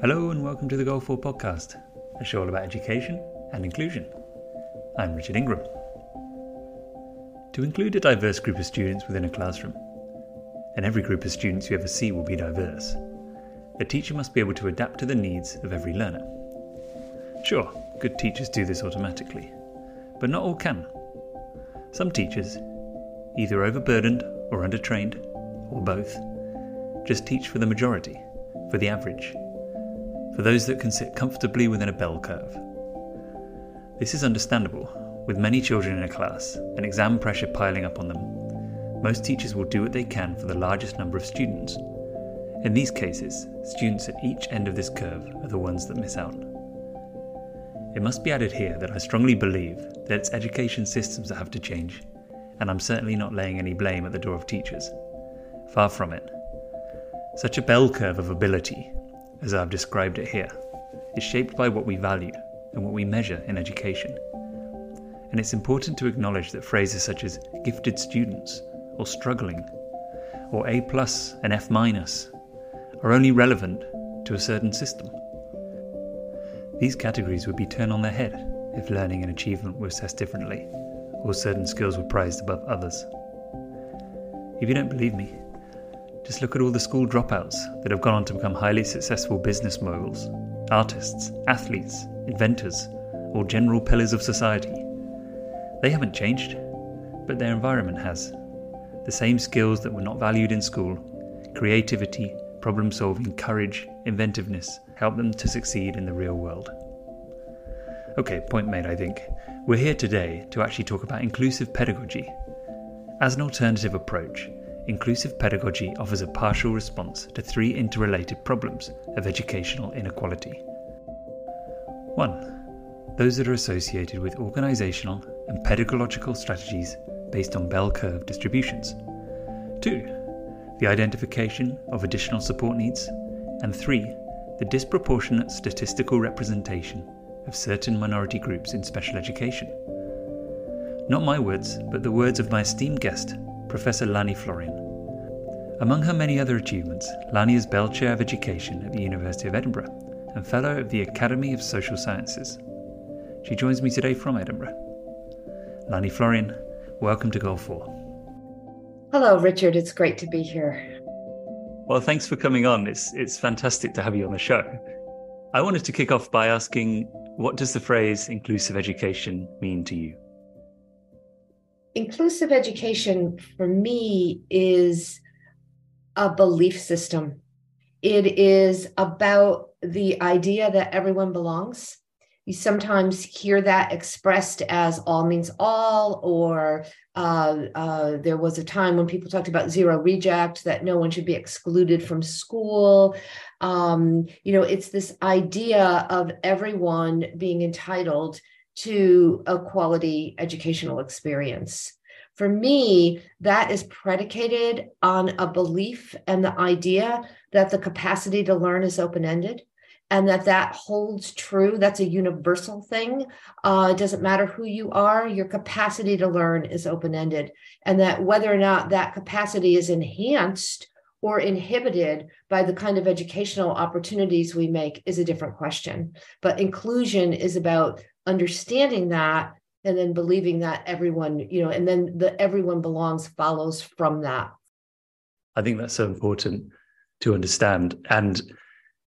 Hello and welcome to the Goal 4 podcast, a show all about education and inclusion. I'm Richard Ingram. To include a diverse group of students within a classroom, and every group of students you ever see will be diverse, a teacher must be able to adapt to the needs of every learner. Sure, good teachers do this automatically, but not all can. Some teachers, either overburdened or undertrained, or both, just teach for the majority, for the average, for those that can sit comfortably within a bell curve. This is understandable. With many children in a class and exam pressure piling up on them, most teachers will do what they can for the largest number of students. In these cases, students at each end of this curve are the ones that miss out. It must be added here that I strongly believe that it's education systems that have to change, and I'm certainly not laying any blame at the door of teachers. Far from it. Such a bell curve of ability, as I've described it here, is shaped by what we value and what we measure in education. And it's important to acknowledge that phrases such as gifted students, or struggling, or A+ and F- are only relevant to a certain system. These categories would be turned on their head if learning and achievement were assessed differently, or certain skills were prized above others. If you don't believe me, just look at all the school dropouts that have gone on to become highly successful business moguls, artists, athletes, inventors, or general pillars of society. They haven't changed, but their environment has. The same skills that were not valued in school, creativity, problem solving, courage, inventiveness, help them to succeed in the real world. Okay, point made, I think. We're here today to actually talk about inclusive pedagogy. As an alternative approach, inclusive pedagogy offers a partial response to three interrelated problems of educational inequality. 1. Those that are associated with organisational and pedagogical strategies based on bell curve distributions. 2. The identification of additional support needs. And 3. The disproportionate statistical representation of certain minority groups in special education. Not my words, but the words of my esteemed guest, Professor Lani Florian. Among her many other achievements, Lani is Bell Chair of Education at the University of Edinburgh and Fellow of the Academy of Social Sciences. She joins me today from Edinburgh. Lani Florian, welcome to Goal 4. Hello, Richard. It's great to be here. Well, thanks for coming on. It's fantastic to have you on the show. I wanted to kick off by asking, what does the phrase inclusive education mean to you? Inclusive education for me is a belief system. It is about the idea that everyone belongs. You sometimes hear that expressed as all means all, or there was a time when people talked about zero reject, that no one should be excluded from school. It's this idea of everyone being entitled to a quality educational experience. For me, that is predicated on a belief and the idea that the capacity to learn is open-ended and that holds true. That's a universal thing. It doesn't matter who you are, your capacity to learn is open-ended, and that whether or not that capacity is enhanced or inhibited by the kind of educational opportunities we make is a different question. But inclusion is about understanding that and then believing that everyone, and then the everyone belongs follows from that. I think that's so important to understand. And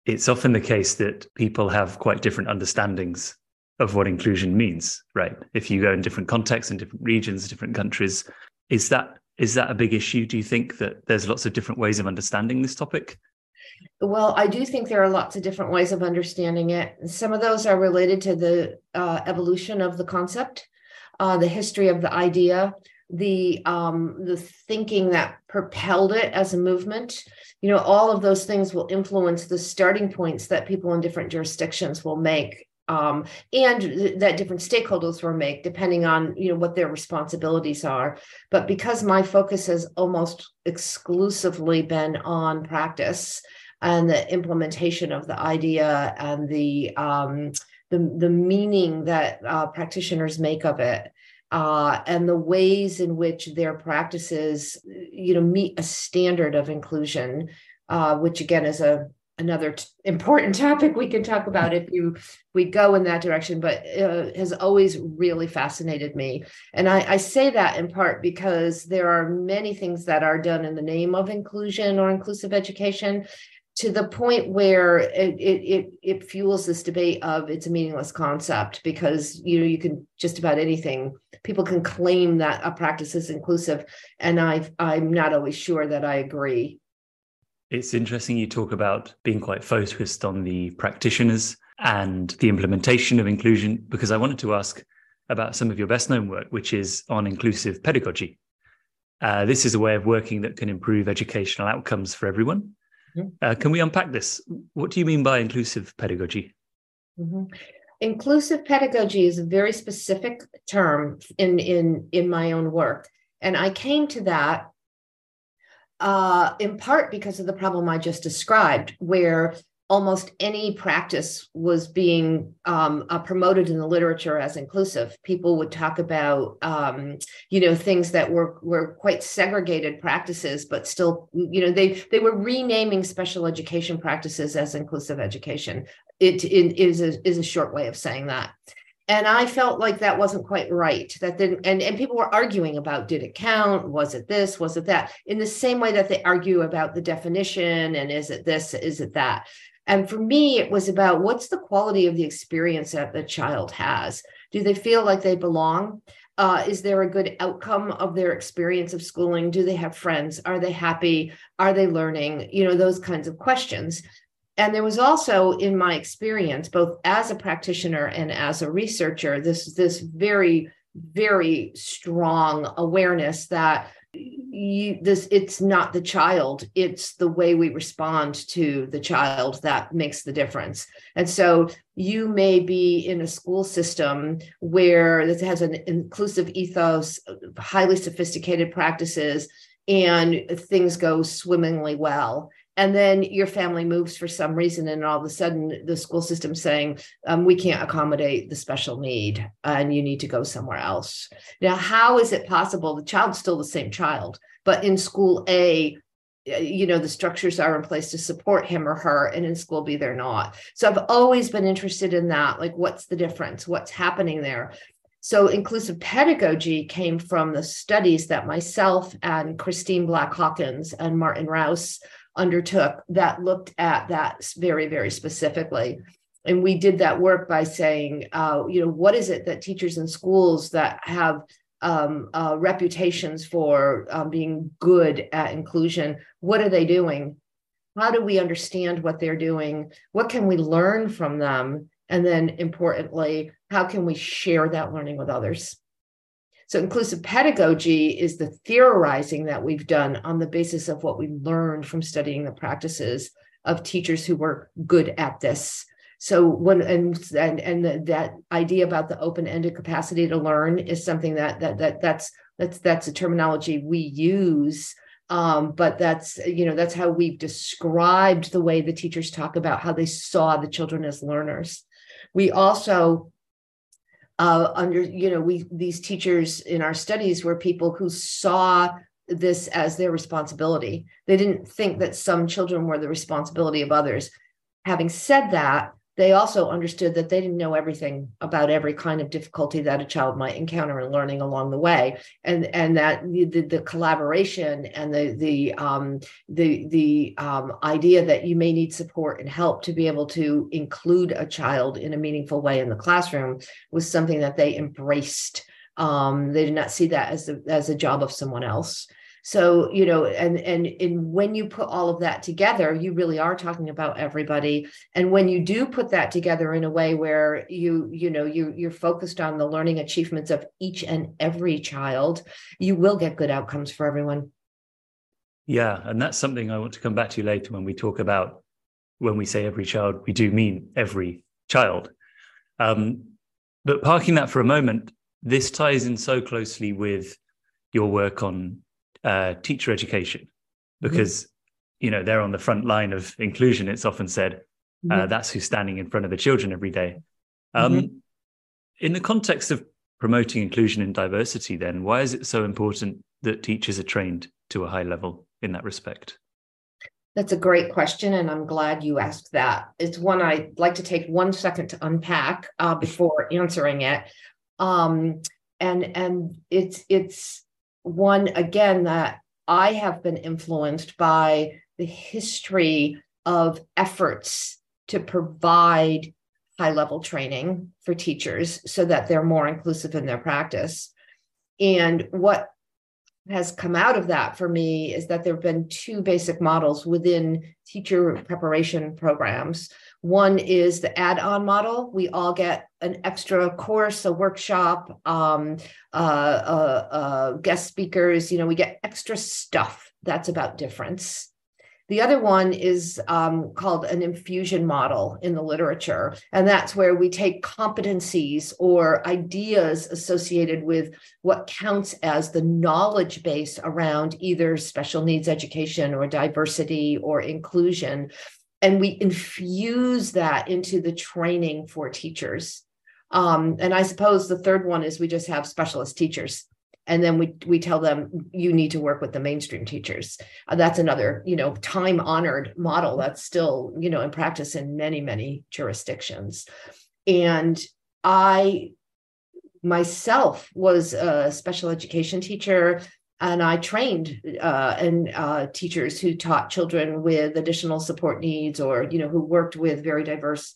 it's often the case that people have quite different understandings of what inclusion means, right? If you go in different contexts, in different regions, different countries, is that a big issue? Do you think that there's lots of different ways of understanding this topic? Well, I do think there are lots of different ways of understanding it. Some of those are related to the evolution of the concept, the history of the idea, the thinking that propelled it as a movement. All of those things will influence the starting points that people in different jurisdictions will make, and that different stakeholders will make, depending on what their responsibilities are. But because my focus has almost exclusively been on practice and the implementation of the idea and the meaning that practitioners make of it, and the ways in which their practices meet a standard of inclusion, which again is a another important topic we can talk about if we go in that direction, but has always really fascinated me. And I say that in part because there are many things that are done in the name of inclusion or inclusive education to the point where it fuels this debate of it's a meaningless concept, because you can just about anything, people can claim that a practice is inclusive. And I'm not always sure that I agree. It's interesting you talk about being quite focused on the practitioners and the implementation of inclusion, because I wanted to ask about some of your best known work, which is on inclusive pedagogy. This is a way of working that can improve educational outcomes for everyone. Mm-hmm. Can we unpack this? What do you mean by inclusive pedagogy? Mm-hmm. Inclusive pedagogy is a very specific term in my own work. And I came to that in part because of the problem I just described, where almost any practice was being promoted in the literature as inclusive. People would talk about, things that were quite segregated practices, but still, they were renaming special education practices as inclusive education. It is a short way of saying that. And I felt like that wasn't quite right. That didn't, and people were arguing about, did it count? Was it this? Was it that? In the same way that they argue about the definition and is it this? Is it that? And for me, it was about what's the quality of the experience that the child has? Do they feel like they belong? Is there a good outcome of their experience of schooling? Do they have friends? Are they happy? Are they learning? Those kinds of questions. And there was also, in my experience, both as a practitioner and as a researcher, this very, very strong awareness that it's not the child, it's the way we respond to the child that makes the difference. And so you may be in a school system where this has an inclusive ethos, highly sophisticated practices, and things go swimmingly well. And then your family moves for some reason, and all of a sudden the school system's saying, we can't accommodate the special need and you need to go somewhere else. Now, how is it possible? The child's still the same child, but in school A, the structures are in place to support him or her, and in school B, they're not. So I've always been interested in that. Like, what's the difference? What's happening there? So inclusive pedagogy came from the studies that myself and Christine Black-Hawkins and Martin Rouse undertook that looked at that very, very specifically. And we did that work by saying, what is it that teachers in schools that have reputations for being good at inclusion, what are they doing? How do we understand what they're doing? What can we learn from them? And then importantly, how can we share that learning with others? So inclusive pedagogy is the theorizing that we've done on the basis of what we learned from studying the practices of teachers who were good at this. So that idea about the open-ended capacity to learn is something that's a terminology we use. But that's how we've described the way the teachers talk about how they saw the children as learners. We also these teachers in our studies were people who saw this as their responsibility. They didn't think that some children were the responsibility of others. Having said that, they also understood that they didn't know everything about every kind of difficulty that a child might encounter in learning along the way, and that the collaboration and the idea that you may need support and help to be able to include a child in a meaningful way in the classroom was something that they embraced. They did not see that as a job of someone else. So, and when you put all of that together, you really are talking about everybody. And when you do put that together in a way where you're focused on the learning achievements of each and every child, you will get good outcomes for everyone. Yeah. And that's something I want to come back to later when we talk about, when we say every child, we do mean every child. But parking that for a moment, this ties in so closely with your work on teacher education, because, they're on the front line of inclusion. It's often said that's who's standing in front of the children every day. In the context of promoting inclusion and diversity, then, why is it so important that teachers are trained to a high level in that respect? That's a great question, and I'm glad you asked that. It's one I'd like to take 1 second to unpack before answering it. And it's one, again, that I have been influenced by the history of efforts to provide high-level training for teachers so that they're more inclusive in their practice. And what has come out of that for me is that there have been two basic models within teacher preparation programs. One is the add-on model. We all get an extra course, a workshop, guest speakers. You know, we get extra stuff. That's about difference. The other one is called an infusion model in the literature. And that's where we take competencies or ideas associated with what counts as the knowledge base around either special needs education or diversity or inclusion. And we infuse that into the training for teachers. And I suppose the third one is we just have specialist teachers. And then we tell them, you need to work with the mainstream teachers. That's another, time-honored model that's still, in practice in many, many jurisdictions. And I myself was a special education teacher, and I trained teachers who taught children with additional support needs or, who worked with very diverse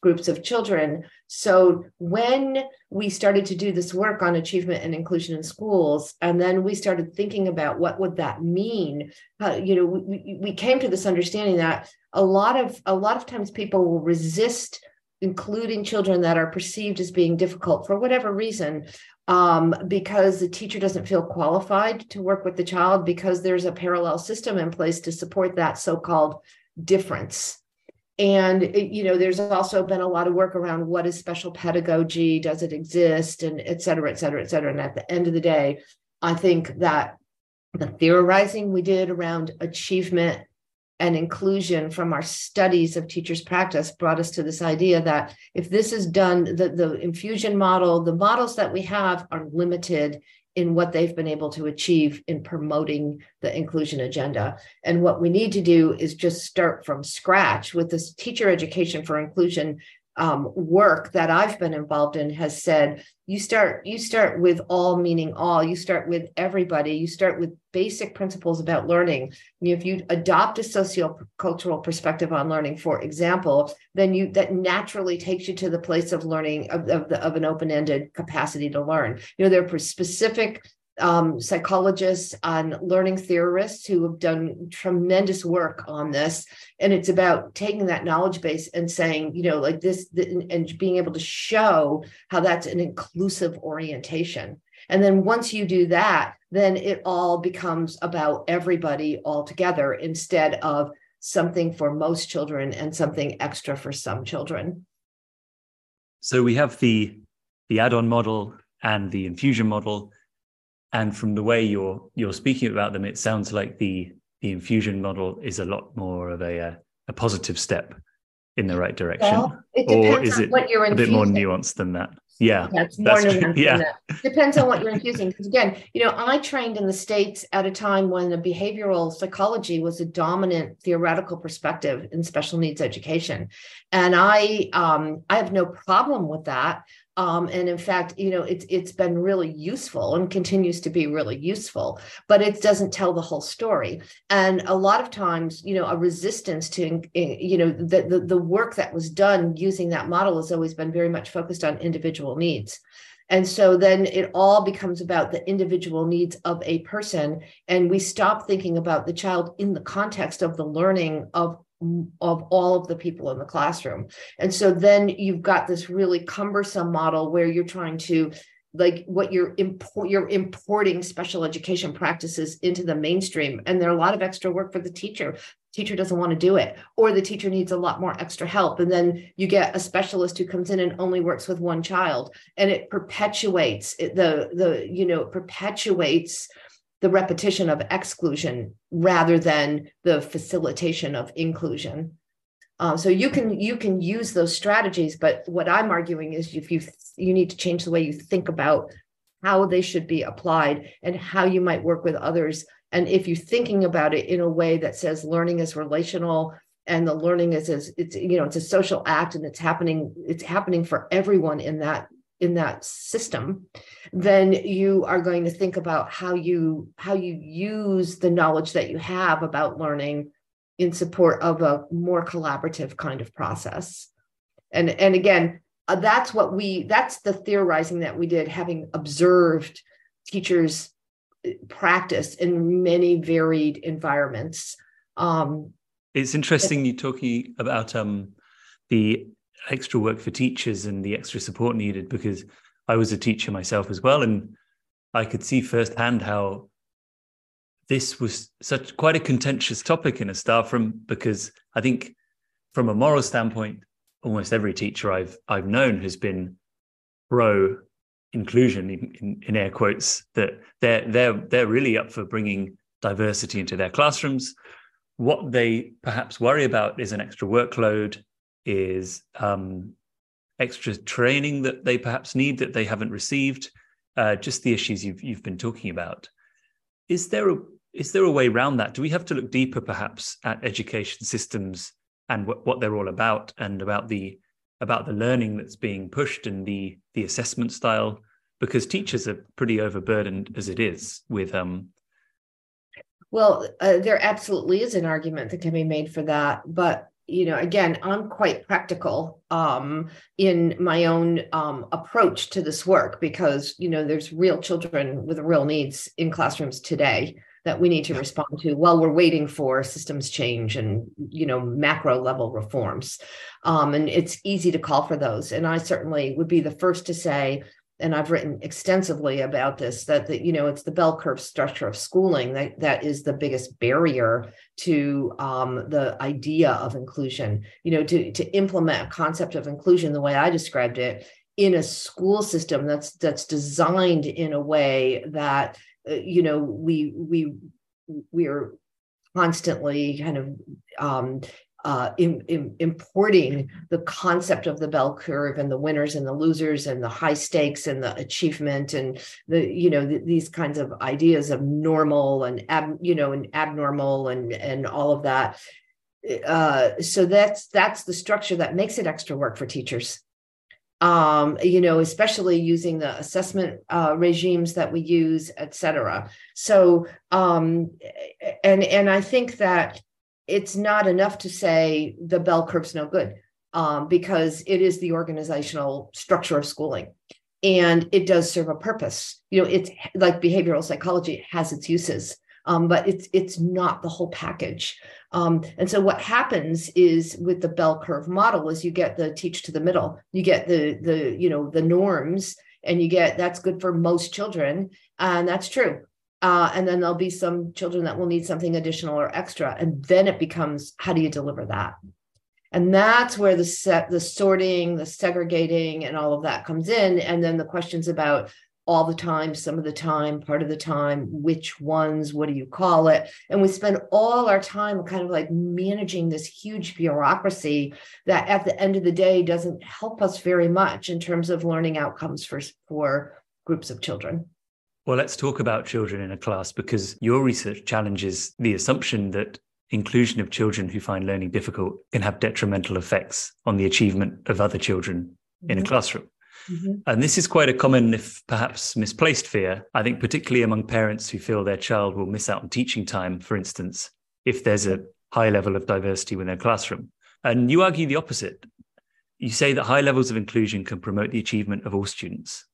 groups of children. So when we started to do this work on achievement and inclusion in schools, and then we started thinking about what would that mean, we came to this understanding that a lot of times people will resist including children that are perceived as being difficult for whatever reason, because the teacher doesn't feel qualified to work with the child because there's a parallel system in place to support that so-called difference. And, there's also been a lot of work around what is special pedagogy, does it exist, and et cetera, et cetera, et cetera. And at the end of the day, I think that the theorizing we did around achievement and inclusion from our studies of teachers' practice brought us to this idea that if this is done, the infusion model, the models that we have are limited in what they've been able to achieve in promoting the inclusion agenda. And what we need to do is just start from scratch with this teacher education for inclusion work that I've been involved in has said, you start with all meaning all, you start with everybody, you start with basic principles about learning. If you adopt a sociocultural perspective on learning, for example, then that naturally takes you to the place of learning of an open-ended capacity to learn. There are specific psychologists and learning theorists who have done tremendous work on this. And it's about taking that knowledge base and saying, and being able to show how that's an inclusive orientation. And then once you do that, then it all becomes about everybody all together instead of something for most children and something extra for some children. So we have the add-on model and the infusion model. And from the way you're speaking about them, it sounds like the infusion model is a lot more of a positive step in the right direction. Well, it depends or is on it what you're infusing. A bit more nuanced than that? Yeah, it's more nuanced than that. Depends on what you're infusing. Because again, I trained in the States at a time when the behavioral psychology was a dominant theoretical perspective in special needs education, and I have no problem with that. And in fact, it's been really useful and continues to be really useful, but it doesn't tell the whole story. And a lot of times, a resistance to, the work that was done using that model has always been very much focused on individual needs. And so then it all becomes about the individual needs of a person. And we stop thinking about the child in the context of the learning of all of the people in the classroom. And so then you've got this really cumbersome model where you're trying to, you're importing special education practices into the mainstream. And there are a lot of extra work for the teacher. The teacher doesn't want to do it, or the teacher needs a lot more extra help. And then you get a specialist who comes in and only works with one child, and it perpetuates the repetition of exclusion rather than the facilitation of inclusion. So you can use those strategies, but what I'm arguing is if you need to change the way you think about how they should be applied and how you might work with others And if you're thinking about it in a way that says learning is relational, and the learning is it's, you know, it's a social act, and it's happening for everyone in that system, then you are going to think about how you use the knowledge that you have about learning in support of a more collaborative kind of process. And again, that's the theorizing that we did, having observed teachers practice in many varied environments. It's interesting you talking about the extra work for teachers and the extra support needed, because I was a teacher myself as well, and I could see firsthand how this was such quite a contentious topic in a staff room, because I think from a moral standpoint, almost every teacher I've known has been pro inclusion in air quotes, that they're really up for bringing diversity into their classrooms. What they perhaps worry about is an extra workload, is extra training that they perhaps need that they haven't received, just the issues you've been talking about. Is there a way around that? Do we have to look deeper perhaps at education systems and what they're all about, and about the learning that's being pushed and the assessment style, because teachers are pretty overburdened as it is with there absolutely is an argument that can be made for that, but you know, again, I'm quite practical in my own approach to this work, because, you know, there's real children with real needs in classrooms today that we need to respond to while we're waiting for systems change and, you know, macro level reforms. And it's easy to call for those. And I certainly would be the first to say, and I've written extensively about this, that you know, it's the bell curve structure of schooling that is the biggest barrier to the idea of inclusion. You know, to implement a concept of inclusion the way I described it in a school system that's designed in a way that, you know, we're constantly kind of importing the concept of the bell curve and the winners and the losers and the high stakes and the achievement and the, you know, these kinds of ideas of normal and abnormal and all of that. So that's the structure that makes it extra work for teachers. You know, especially using the assessment regimes that we use, et cetera. So, and I think that it's not enough to say the bell curve's no good, because it is the organizational structure of schooling, and it does serve a purpose. You know, it's like behavioral psychology, it has its uses, but it's not the whole package. And so what happens is with the bell curve model is you get the teach to the middle, you get the you know, the norms, and you get that's good for most children, and that's true. And then there'll be some children that will need something additional or extra. And then it becomes, how do you deliver that? And that's where the sorting, the segregating, and all of that comes in. And then the questions about all the time, some of the time, part of the time, which ones, what do you call it? And we spend all our time kind of like managing this huge bureaucracy that at the end of the day doesn't help us very much in terms of learning outcomes for groups of children. Well, let's talk about children in a class, because your research challenges the assumption that inclusion of children who find learning difficult can have detrimental effects on the achievement of other children in a classroom. Mm-hmm. And this is quite a common, if perhaps misplaced, fear, I think, particularly among parents who feel their child will miss out on teaching time, for instance, if there's a high level of diversity within their classroom. And you argue the opposite. You say that high levels of inclusion can promote the achievement of all students,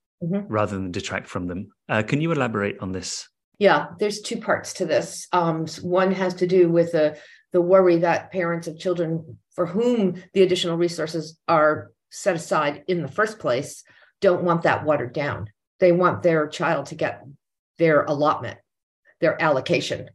rather than detract from them. Can you elaborate on this? Yeah, there's two parts to this. One has to do with the worry that parents of children for whom the additional resources are set aside in the first place don't want that watered down. They want their child to get their allotment, their allocation.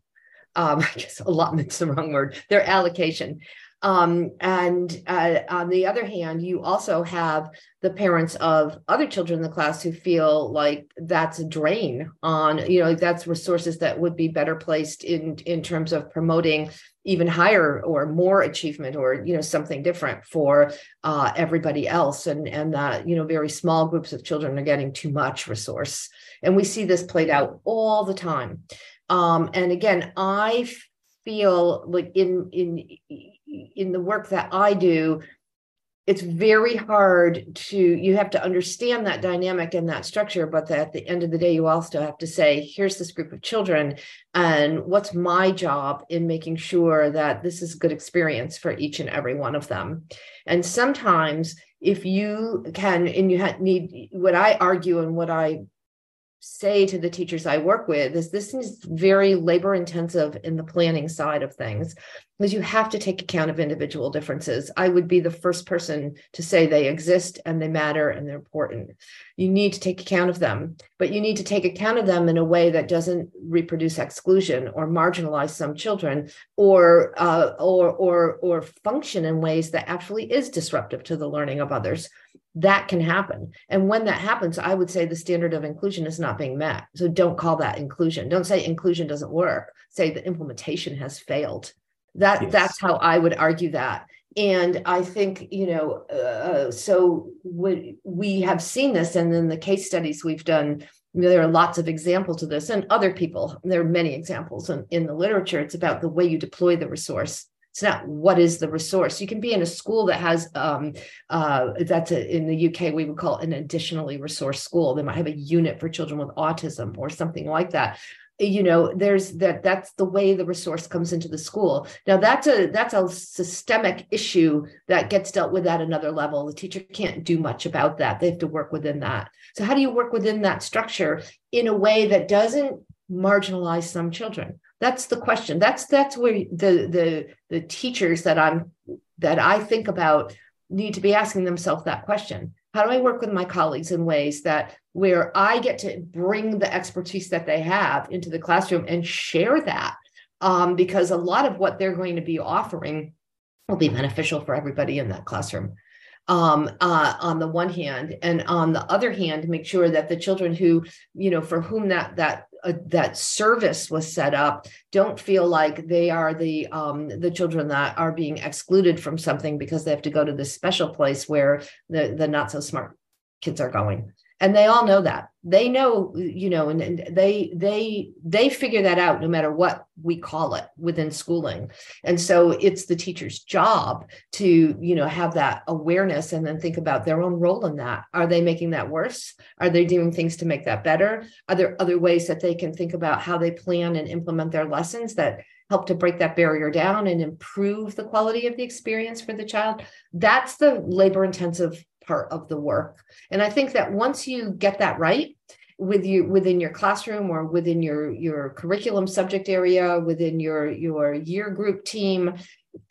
I guess allotment's the wrong word, their allocation. And on the other hand, you also have the parents of other children in the class who feel like that's a drain on, you know, that's resources that would be better placed in terms of promoting even higher or more achievement or, you know, something different for everybody else. And that, you know, very small groups of children are getting too much resource. And we see this played out all the time. And again, I feel like in the work that I do, it's very hard to, you have to understand that dynamic and that structure, but that at the end of the day, you also have to say, here's this group of children, and what's my job in making sure that this is a good experience for each and every one of them. And sometimes if you can, and you need, what I argue and what I say to the teachers I work with is this is very labor intensive in the planning side of things, because you have to take account of individual differences. I would be the first person to say they exist and they matter and they're important. You need to take account of them, but you need to take account of them in a way that doesn't reproduce exclusion or marginalize some children, or function in ways that actually is disruptive to the learning of others. That can happen. And when that happens, I would say the standard of inclusion is not being met. So don't call that inclusion. Don't say inclusion doesn't work. Say the implementation has failed. That's how I would argue that. And I think, so we have seen this, and then the case studies we've done, there are lots of examples of this, and other people, there are many examples in the literature. It's about the way you deploy the resource. It's not what is the resource. You can be in a school that has, in the UK, we would call it an additionally resourced school. They might have a unit for children with autism or something like that. You know, there's that, that's the way the resource comes into the school. Now that's a systemic issue that gets dealt with at another level. The teacher can't do much about that. They have to work within that. So how do you work within that structure in a way that doesn't marginalize some children? That's the question. That's where the teachers that I think about need to be asking themselves that question. How do I work with my colleagues in ways that where I get to bring the expertise that they have into the classroom and share that? Because a lot of what they're going to be offering will be beneficial for everybody in that classroom. On the one hand, and on the other hand, make sure that the children who, for whom that service was set up, don't feel like they are the children that are being excluded from something because they have to go to this special place where the not so smart kids are going. And they all know that. They know, and they figure that out no matter what we call it within schooling. And so it's the teacher's job to, have that awareness and then think about their own role in that. Are they making that worse? Are they doing things to make that better? Are there other ways that they can think about how they plan and implement their lessons that help to break that barrier down and improve the quality of the experience for the child? That's the labor-intensive part of the work. And I think that once you get that right within your classroom or within your curriculum subject area, within your year group team,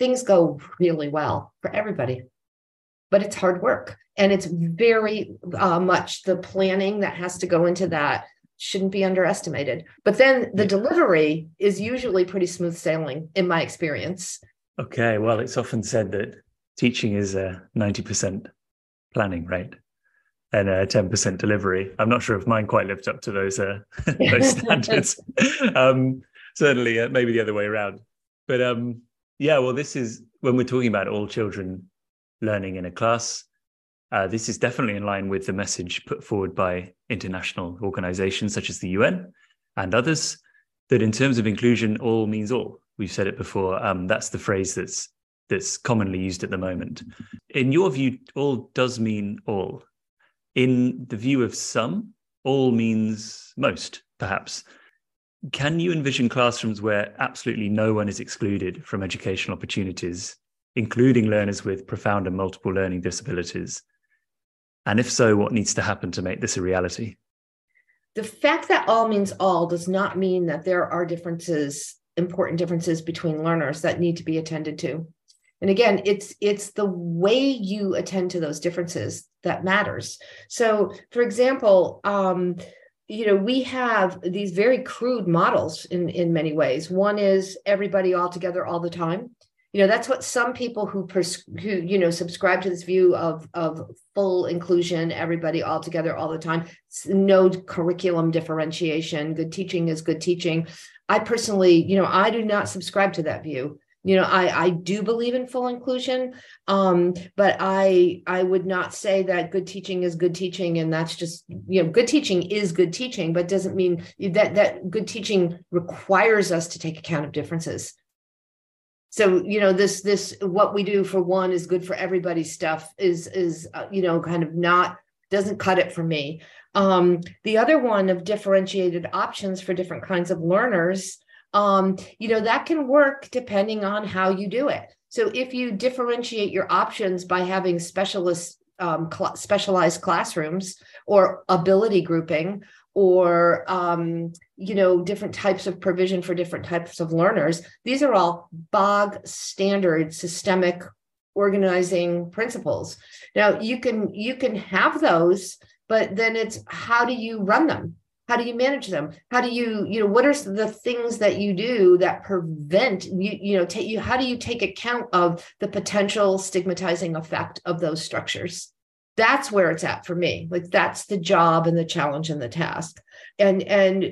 things go really well for everybody. But it's hard work. And it's very much the planning that has to go into that shouldn't be underestimated. But then the delivery is usually pretty smooth sailing in my experience. Okay. Well, it's often said that teaching is 90% planning, right? And 10% delivery. I'm not sure if mine quite lived up to those standards. Certainly, maybe the other way around. But this is when we're talking about all children learning in a class. This is definitely in line with the message put forward by international organizations such as the UN and others, that in terms of inclusion, all means all. We've said it before. That's the phrase that's commonly used at the moment. In your view, all does mean all. In the view of some, all means most, perhaps. Can you envision classrooms where absolutely no one is excluded from educational opportunities, including learners with profound and multiple learning disabilities? And if so, what needs to happen to make this a reality? The fact that all means all does not mean that there are differences, important differences between learners that need to be attended to. And again, it's the way you attend to those differences that matters. So, for example, we have these very crude models in many ways. One is everybody all together all the time. That's what some people who subscribe to this view of full inclusion, everybody all together all the time, no curriculum differentiation, good teaching is good teaching. I personally, I do not subscribe to that view. You know, I do believe in full inclusion, but I would not say that good teaching is good teaching, and that's just, you know, good teaching is good teaching, but doesn't mean that good teaching requires us to take account of differences. So, you know, this what we do for one is good for everybody stuff is you know, kind of not, doesn't cut it for me. The other one of differentiated options for different kinds of learners, you know, that can work depending on how you do it. So if you differentiate your options by having specialized classrooms or ability grouping, or, you know, different types of provision for different types of learners. These are all bog standard systemic organizing principles. Now, you can have those, but then it's how do you run them? How do you manage them? How do you, you know, what are the things that you do that prevent, how do you take account of the potential stigmatizing effect of those structures? That's where it's at for me. Like, that's the job and the challenge and the task. And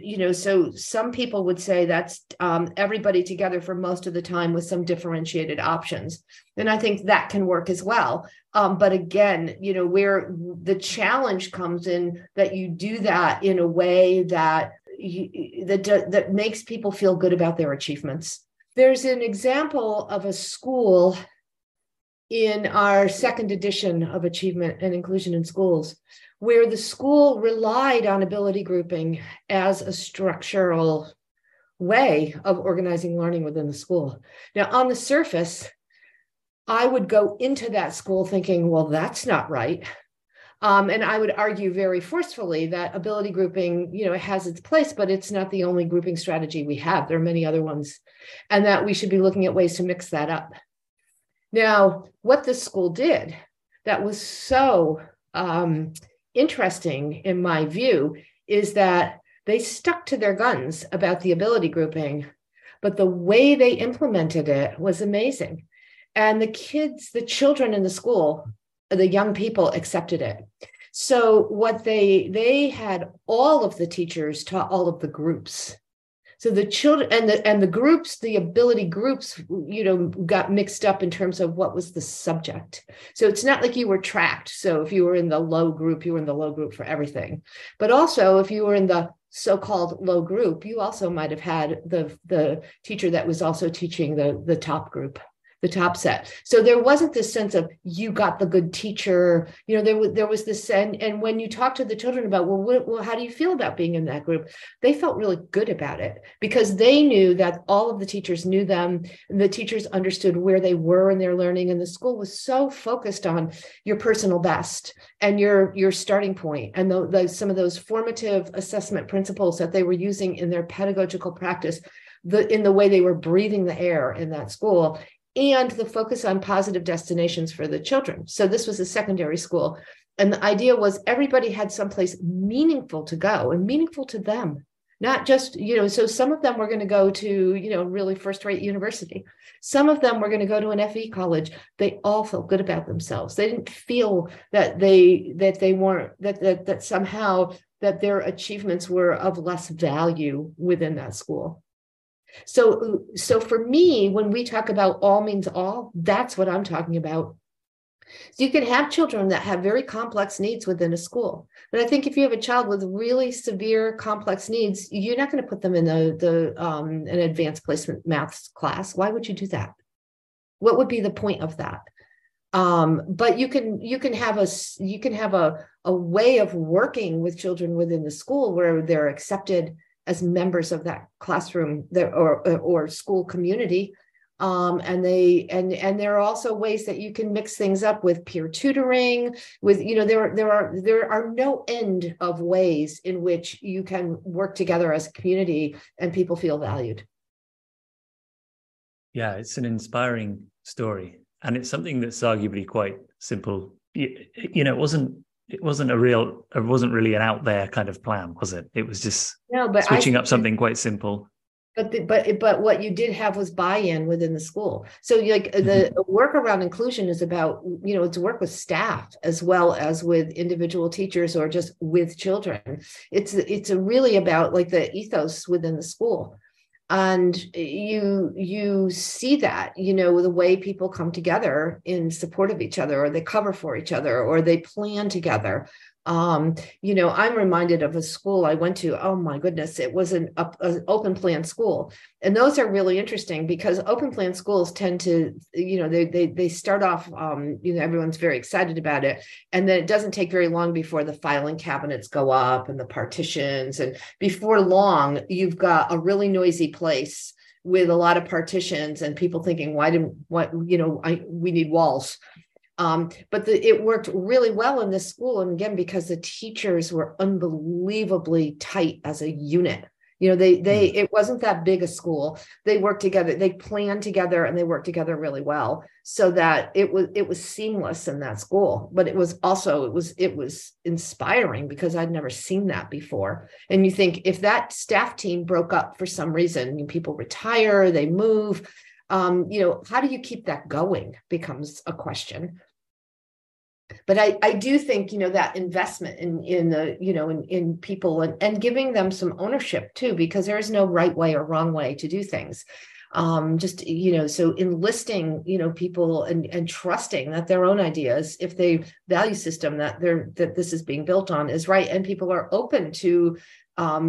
you know, so some people would say that's everybody together for most of the time with some differentiated options. And I think that can work as well. But again, you know, where the challenge comes in that you do that in a way that makes people feel good about their achievements. There's an example of a school in our second edition of Achievement and Inclusion in Schools, where the school relied on ability grouping as a structural way of organizing learning within the school. Now, on the surface, I would go into that school thinking, well, that's not right. And I would argue very forcefully that ability grouping, you know, it has its place, but it's not the only grouping strategy we have. There are many other ones, and that we should be looking at ways to mix that up. Now, what this school did that was so interesting, in my view, is that they stuck to their guns about the ability grouping, but the way they implemented it was amazing. And the children in the school, the young people, accepted it. So what they had all of the teachers taught all of the groups. So the children and the groups, the ability groups, you know, got mixed up in terms of what was the subject. So it's not like you were tracked. So if you were in the low group, you were in the low group for everything. But also if you were in the so-called low group, you also might have had the teacher that was also teaching the top group, the top set. So there wasn't this sense of you got the good teacher. You know, there was this, and when you talk to the children about, well, how do you feel about being in that group? They felt really good about it because they knew that all of the teachers knew them. And the teachers understood where they were in their learning, and the school was so focused on your personal best and your starting point, and some of those formative assessment principles that they were using in their pedagogical practice, in the way they were breathing the air in that school, and the focus on positive destinations for the children. So this was a secondary school. And the idea was everybody had someplace meaningful to go and meaningful to them, not just, you know, so some of them were going to go to, you know, really first-rate university. Some of them were going to go to an FE college. They all felt good about themselves. They didn't feel that their achievements were of less value within that school. So for me, when we talk about all means all, that's what I'm talking about. So you can have children that have very complex needs within a school. But I think if you have a child with really severe complex needs, you're not going to put them in an advanced placement math class. Why would you do that? What would be the point of that? But you can have a way of working with children within the school where they're accepted as members of that classroom or school community. And there are also ways that you can mix things up with peer tutoring, with, you know, there are no end of ways in which you can work together as a community and people feel valued. Yeah, it's an inspiring story. And it's something that's arguably quite simple. You know, it wasn't really an out there kind of plan, was it? It was just switching up something quite simple. But what you did have was buy-in within the school. So like the work around inclusion is about, you know, it's work with staff as well as with individual teachers or just with children. It's really about like the ethos within the school. And you see that, you know, the way people come together in support of each other, or they cover for each other, or they plan together. You know, I'm reminded of a school I went to. Oh my goodness, it was an open plan school. And those are really interesting because open plan schools tend to, you know, they start off, you know, everyone's very excited about it. And then it doesn't take very long before the filing cabinets go up and the partitions. And before long, you've got a really noisy place with a lot of partitions and people thinking, we need walls. But it worked really well in this school. And again, because the teachers were unbelievably tight as a unit, you know, it wasn't that big a school. They worked together, they planned together, and they worked together really well, so that it was seamless in that school. But it was inspiring because I'd never seen that before. And you think if that staff team broke up for some reason, people retire, they move, you know, how do you keep that going becomes a question. But I do think, you know, that investment in the, you know, in people and giving them some ownership too, because there is no right way or wrong way to do things. Just, you know, so enlisting, you know, people and trusting that their own ideas, if the value system that this is being built on is right, and people are open to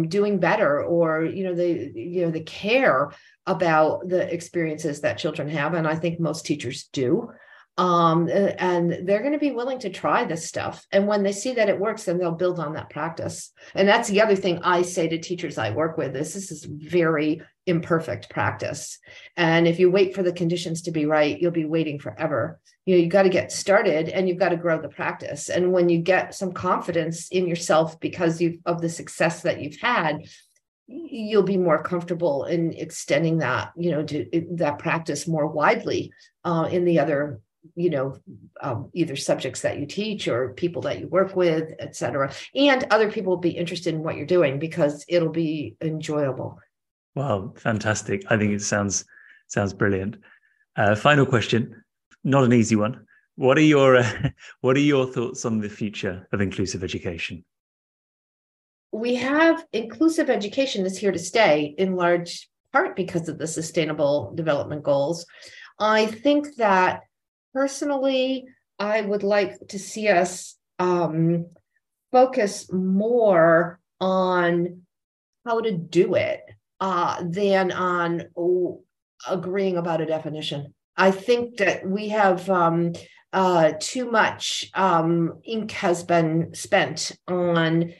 doing better, or, you know, they care about the experiences that children have. And I think most teachers do. And they're going to be willing to try this stuff. And when they see that it works, then they'll build on that practice. And that's the other thing I say to teachers I work with is this is very imperfect practice. And if you wait for the conditions to be right, you'll be waiting forever. You know, you got to get started and you've got to grow the practice. And when you get some confidence in yourself because of the success that you've had, you'll be more comfortable in extending that, you know, to that practice more widely in the other, you know, either subjects that you teach or people that you work with, et cetera. And other people will be interested in what you're doing because it'll be enjoyable. Wow. Fantastic. I think it sounds brilliant. Final question, not an easy one. What are your thoughts on the future of inclusive education? We have inclusive education is here to stay in large part because of the Sustainable Development Goals. I think that personally, I would like to see us focus more on how to do it than on agreeing about a definition. I think that we have too much ink has been spent on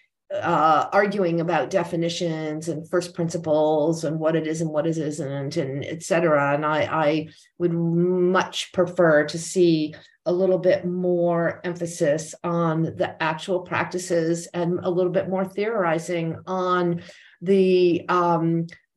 arguing about definitions and first principles and what it is and what it isn't, and et cetera. And I would much prefer to see a little bit more emphasis on the actual practices and a little bit more theorizing on the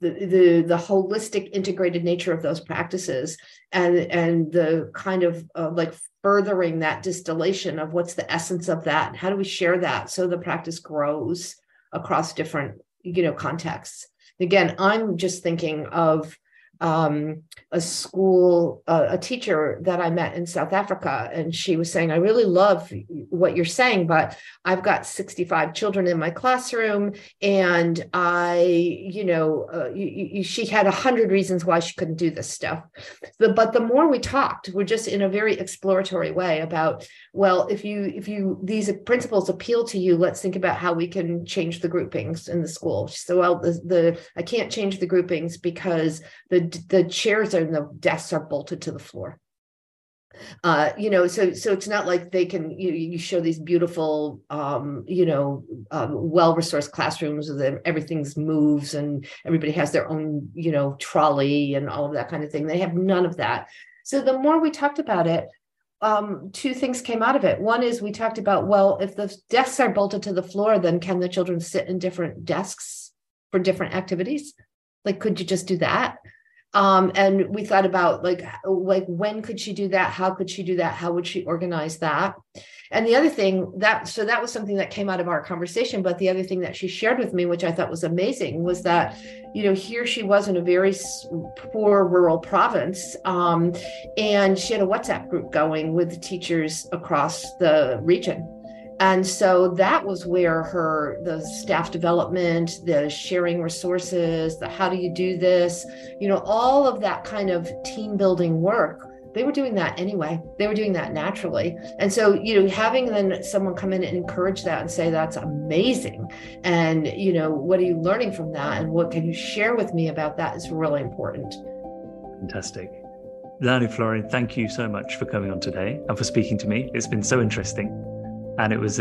holistic integrated nature of those practices and the kind of like furthering that distillation of what's the essence of that and how do we share that so the practice grows across different, you know, contexts. Again, I'm just thinking of a teacher that I met in South Africa, and she was saying, I really love what you're saying, but I've got 65 children in my classroom, and she had 100 reasons why she couldn't do this stuff. But the more we talked, we're just in a very exploratory way about, well, if these principles appeal to you, let's think about how we can change the groupings in the school. So, well, I can't change the groupings because the chairs and the desks are bolted to the floor. You know, so it's not like they can, you show these beautiful, you know, well-resourced classrooms where everything's moves and everybody has their own, you know, trolley and all of that kind of thing. They have none of that. So the more we talked about it, two things came out of it. One is we talked about, well, if the desks are bolted to the floor, then can the children sit in different desks for different activities? Like, could you just do that? And we thought about like when could she do that? How could she do that? How would she organize that? And the other thing so that was something that came out of our conversation, but the other thing that she shared with me, which I thought was amazing, was that, you know, here she was in a very poor rural province, and she had a WhatsApp group going with teachers across the region. And so that was where the staff development, the sharing resources, the how do you do this, all of that kind of team building work, they were doing that anyway. They were doing that naturally. And so, having then someone come in and encourage that and say, that's amazing. And, what are you learning from that? And what can you share with me about that is really important. Fantastic. Lani Florian, thank you so much for coming on today and for speaking to me. It's been so interesting. And it was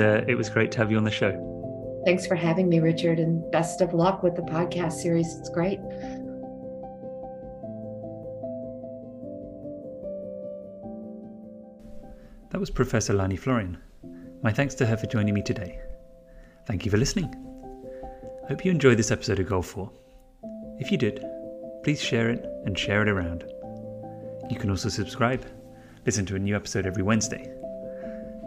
great to have you on the show. Thanks for having me, Richard, and best of luck with the podcast series. It's great. That was Professor Lani Florian. My thanks to her for joining me today. Thank you for listening. I hope you enjoyed this episode of Goal 4. If you did, please share it and share it around. You can also subscribe. Listen to a new episode every Wednesday.